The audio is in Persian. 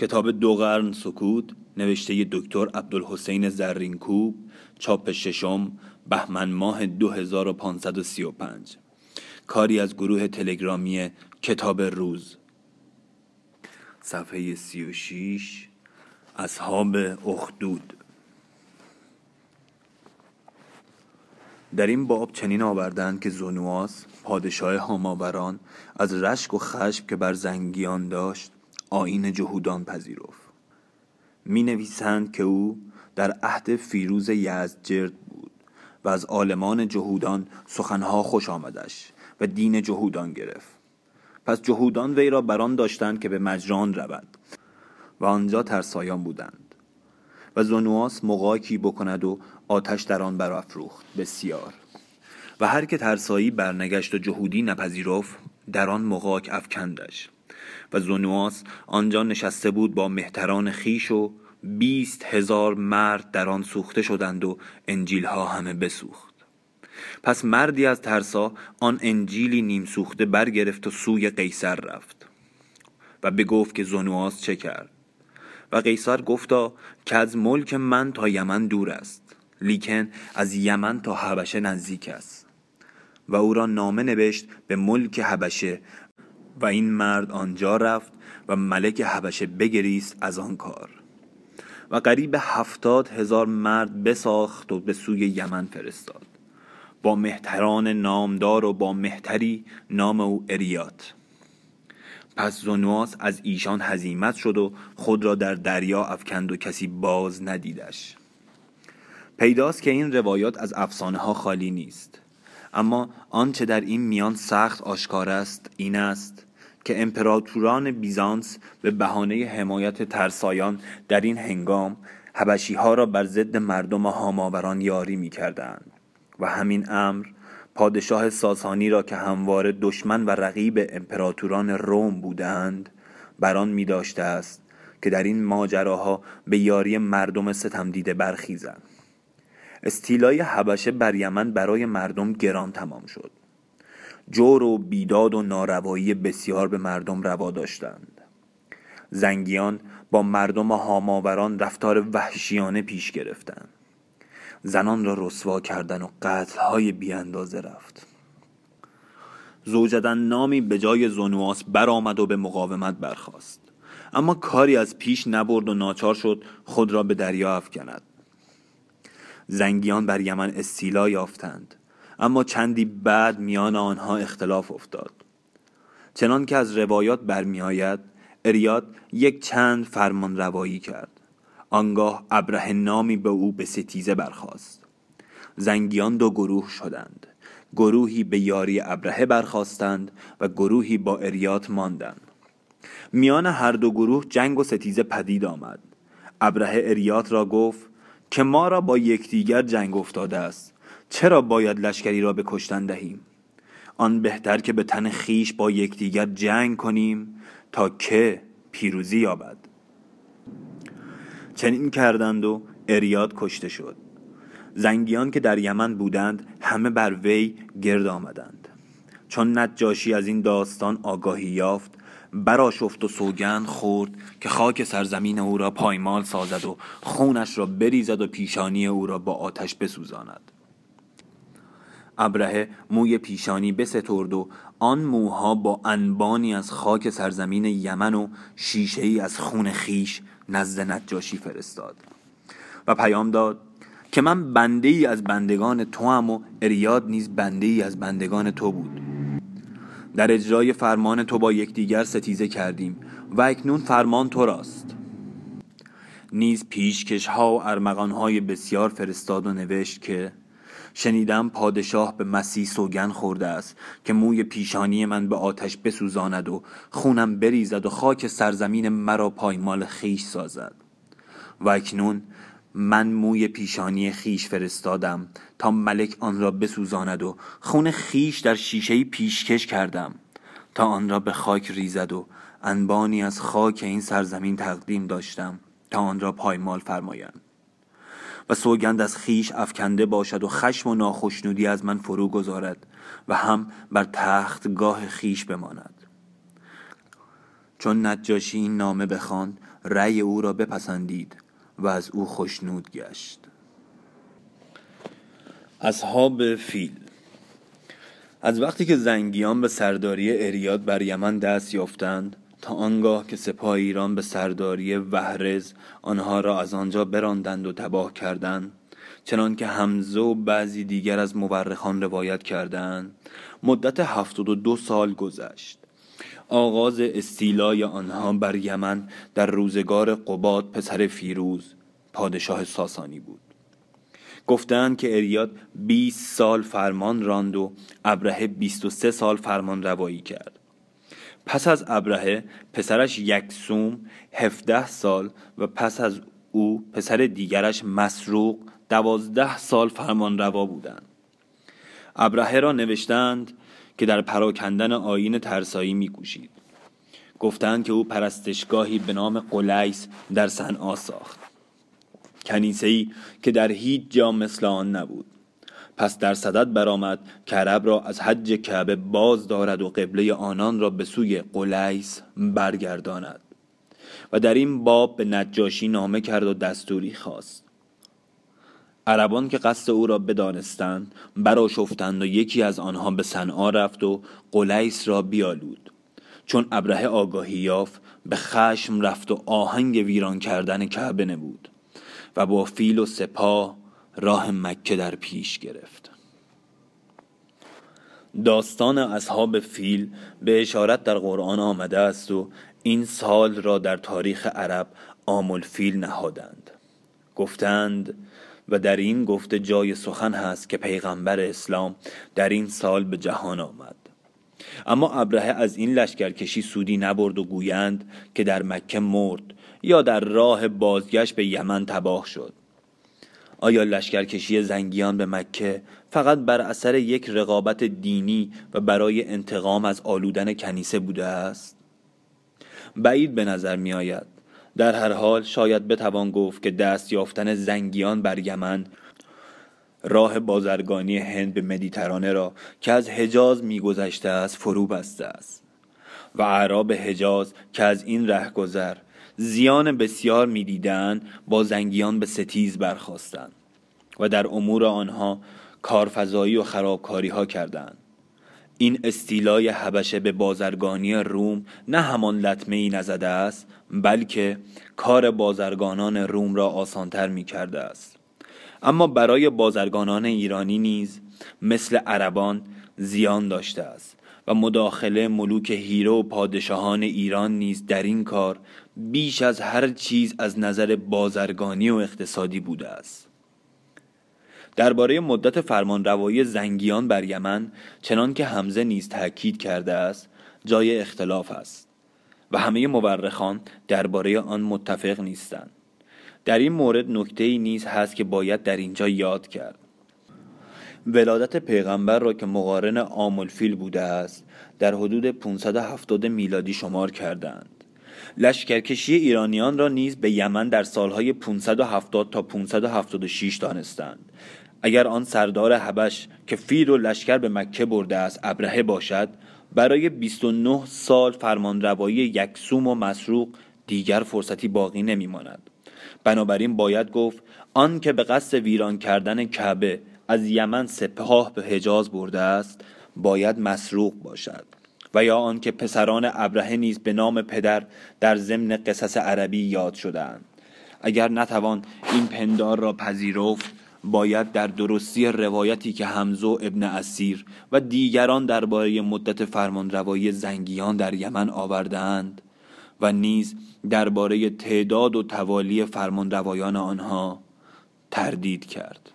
کتاب دو قرن سکوت نوشته دکتر عبدالحسین زرین کوب، چاپ ششم بهمن ماه 2535، کاری از گروه تلگرامی کتاب روز. صفحه 36، اصحاب اخدود. در این باب چنین آوردند که ذونواس پادشاه هاماوران از رشک و خشم که بر زنگیان داشت آیین جهودان پذیرفت. می نویسند که او در عهد فیروز یزدجرد بود و از عالمان جهودان سخنها خوش آمدش و دین جهودان گرفت. پس جهودان وی را بران داشتند که به مجران رود و آنجا ترسایان بودند و ذونواس مغاکی بکند و آتش در آن برافروخت بسیار، و هر که ترسایی برنگشت و جهودی نپذیرفت در آن مغاک افکندش. و ذونواس آنجا نشسته بود با مهتران خیش و 20,000 مرد در آن سوخته شدند و انجیلها همه بسوخت. پس مردی از ترسا آن انجیلی نیم سوخته برگرفت و سوی قیصر رفت و بگفت که ذونواس چه کرد. و قیصر گفتا که از ملک من تا یمن دور است، لیکن از یمن تا حبشه نزدیک است. و او را نامه نوشت به ملک حبشه و این مرد آنجا رفت و ملک حبشه بگریست از آن کار و قریب 70,000 مرد بساخت و به سوی یمن فرستاد با مهتران نامدار و با مهتری نام او اریاط. پس ذونواس از ایشان هزیمت شد و خود را در دریا افکند و کسی باز ندیدش. پیداست که این روایات از افسانه ها خالی نیست، اما آنچه در این میان سخت آشکار است این است که امپراتوران بیزانس به بهانه حمایت ترسایان در این هنگام حبشی ها را بر ضد مردم هاماوران یاری می کردند و همین امر پادشاه ساسانی را که همواره دشمن و رقیب امپراتوران روم بودند بران می داشته است که در این ماجراها به یاری مردم ستم دیده برخیزند. استیلای حبشه بر یمن برای مردم گران تمام شد. جور و بیداد و ناروایی بسیار به مردم روا داشتند. زنگیان با مردم هاماوران رفتار وحشیانه پیش گرفتند. زنان را رسوا کردند و قتل‌های بی‌اندازه رفت. زوجدن نامی به جای ذونواس برآمد و به مقاومت برخاست، اما کاری از پیش نبرد و ناچار شد خود را به دریا افکند. زنگیان بر یمن استیلا یافتند، اما چندی بعد میان آنها اختلاف افتاد. چنان که از روایات برمی آید اریاط یک چند فرمان روایی کرد. آنگاه ابرهه نامی به او به ستیزه برخاست. زنگیان دو گروه شدند، گروهی به یاری ابرهه برخاستند و گروهی با اریاط ماندند. میان هر دو گروه جنگ و ستیزه پدید آمد. ابرهه اریاط را گفت که ما را با یکدیگر جنگ افتاده است، چرا باید لشکری را به کشتن دهیم؟ آن بهتر که به تن خیش با یکدیگر جنگ کنیم تا که پیروزی یابد. چنین کردند و اریاط کشته شد. زنگیان که در یمن بودند همه بر وی گرد آمدند. چون نجاشی از این داستان آگاهی یافت برآشفت و سوگند خورد که خاک سرزمین او را پایمال سازد و خونش را بریزد و پیشانی او را با آتش بسوزاند. ابرهه موی پیشانی بسترد و آن موها با انبانی از خاک سرزمین یمن و شیشه‌ای از خون خیش نزد نجاشی فرستاد و پیام داد که من بنده ای از بندگان توام و اریاط نیز بنده ای از بندگان تو بود. در اجرای فرمان تو با یکدیگر ستیزه کردیم و اکنون فرمان تو راست. نیز پیشکش‌ها و ارمغان‌های بسیار فرستاد و نوشت که شنیدم پادشاه به مسیح سوگند خورده است که موی پیشانی من به آتش بسوزاند و خونم بریزد و خاک سرزمین مرا پایمال خیش سازد. و اکنون من موی پیشانی خیش فرستادم تا ملک آن را بسوزاند و خون خیش در شیشه پیشکش کردم تا آن را به خاک ریزد و انبانی از خاک این سرزمین تقدیم داشتم تا آن را پایمال فرمایند و سوگند از خیش افکنده باشد و خشم و ناخشنودی از من فرو گذارد و هم بر تختگاه خیش بماند. چون نجاشی این نامه بخواند رأی او را بپسندید و از او خوشنود گشت. اصحاب فیل. از وقتی که زنگیان به سرداری اریاط بر یمن دست یافتند تا آنگاه که سپاه ایران به سرداری وهرز آنها را از آنجا براندند و تباه کردند، چنان که حمزه و بعضی دیگر از مورخان روایت کردند، مدت 72 سال گذشت. آغاز استیلای آنها بر یمن در روزگار قباد پسر فیروز پادشاه ساسانی بود. گفتند که اریاط 20 سال فرمان راند و ابرهه 23 سال فرمان روایی کرد. پس از ابرهه پسرش یکسوم 17 سال و پس از او پسر دیگرش مسروق 12 سال فرمان روا بودند. ابرهه را نوشتند که در پراکندن آیین ترسایی می‌کوشید. گفتند که او پرستشگاهی به نام قلعیس در صنعا ساخت، کنیسه‌ای که در هیچ جا مثل آن نبود. پس در صدد برآمد که عرب را از حج کعبه باز دارد و قبله آنان را به سوی قلعیس برگرداند و در این باب به نجاشی نامه کرد و دستوری خواست. عربان که قصد او را بدانستند برآشفتند و یکی از آنها به صنعا رفت و قلعیس را بیالود. چون ابرهه آگاهی یافت به خشم رفت و آهنگ ویران کردن کعبه نبود و با فیل و سپاه راه مکه در پیش گرفت. داستان اصحاب فیل به اشارت در قرآن آمده است و این سال را در تاریخ عرب عام الفیل نهادند. گفتند و در این گفته جای سخن هست که پیغمبر اسلام در این سال به جهان آمد. اما ابرهه از این لشکرکشی سودی نبرد و گویند که در مکه مرد یا در راه بازگشت به یمن تباه شد. آیا لشکرکشی زنگیان به مکه فقط بر اثر یک رقابت دینی و برای انتقام از آلودن کنیسه بوده است؟ بعید به نظر می آید. در هر حال شاید بتوان گفت که دست یافتن زنگیان بر یمن راه بازرگانی هند به مدیترانه را که از حجاز می‌گذشته است فرو بسته است و اعراب حجاز که از این رهگذر زیان بسیار می‌دیدند با زنگیان به ستیز برخاستند و در امور آنها کارفزایی و خرابکاری‌ها کردند. این استیلای حبشه به بازرگانی روم نه همان لطمه‌ای نزده است، بلکه کار بازرگانان روم را آسانتر می کرده است. اما برای بازرگانان ایرانی نیز مثل عربان زیان داشته است و مداخله ملوک هیره و پادشاهان ایران نیز در این کار بیش از هر چیز از نظر بازرگانی و اقتصادی بوده است. درباره مدت فرمانروایی زنگیان بر یمن چنان که حمزه نیز تاکید کرده است جای اختلاف است و همه مورخان درباره آن متفق نیستند. در این مورد نکته‌ای نیز هست که باید در اینجا یاد کرد. ولادت پیغمبر را که مقارن عام الفیل بوده است در حدود 570 میلادی شمار کردند. لشکرکشی ایرانیان را نیز به یمن در سالهای 570 تا 576 دانستند. اگر آن سردار حبش که فیل و لشکر به مکه برده است ابرهه باشد، برای 29 سال فرمانروایی یکسوم و مسروق دیگر فرصتی باقی نمی‌ماند. بنابراین باید گفت آن که به قصد ویران کردن کعبه از یمن سپاه به حجاز برده است باید مسروق باشد و یا آن که پسران ابرهه نیز به نام پدر در ضمن قصص عربی یاد شدند. اگر نتوان این پندار را پذیرفت باید در درستی روایتی که حمزه ابن اسیر و دیگران درباره مدت فرمانروایی زنگیان در یمن آوردند و نیز درباره تعداد و توالی فرمانروایان آنها تردید کرد.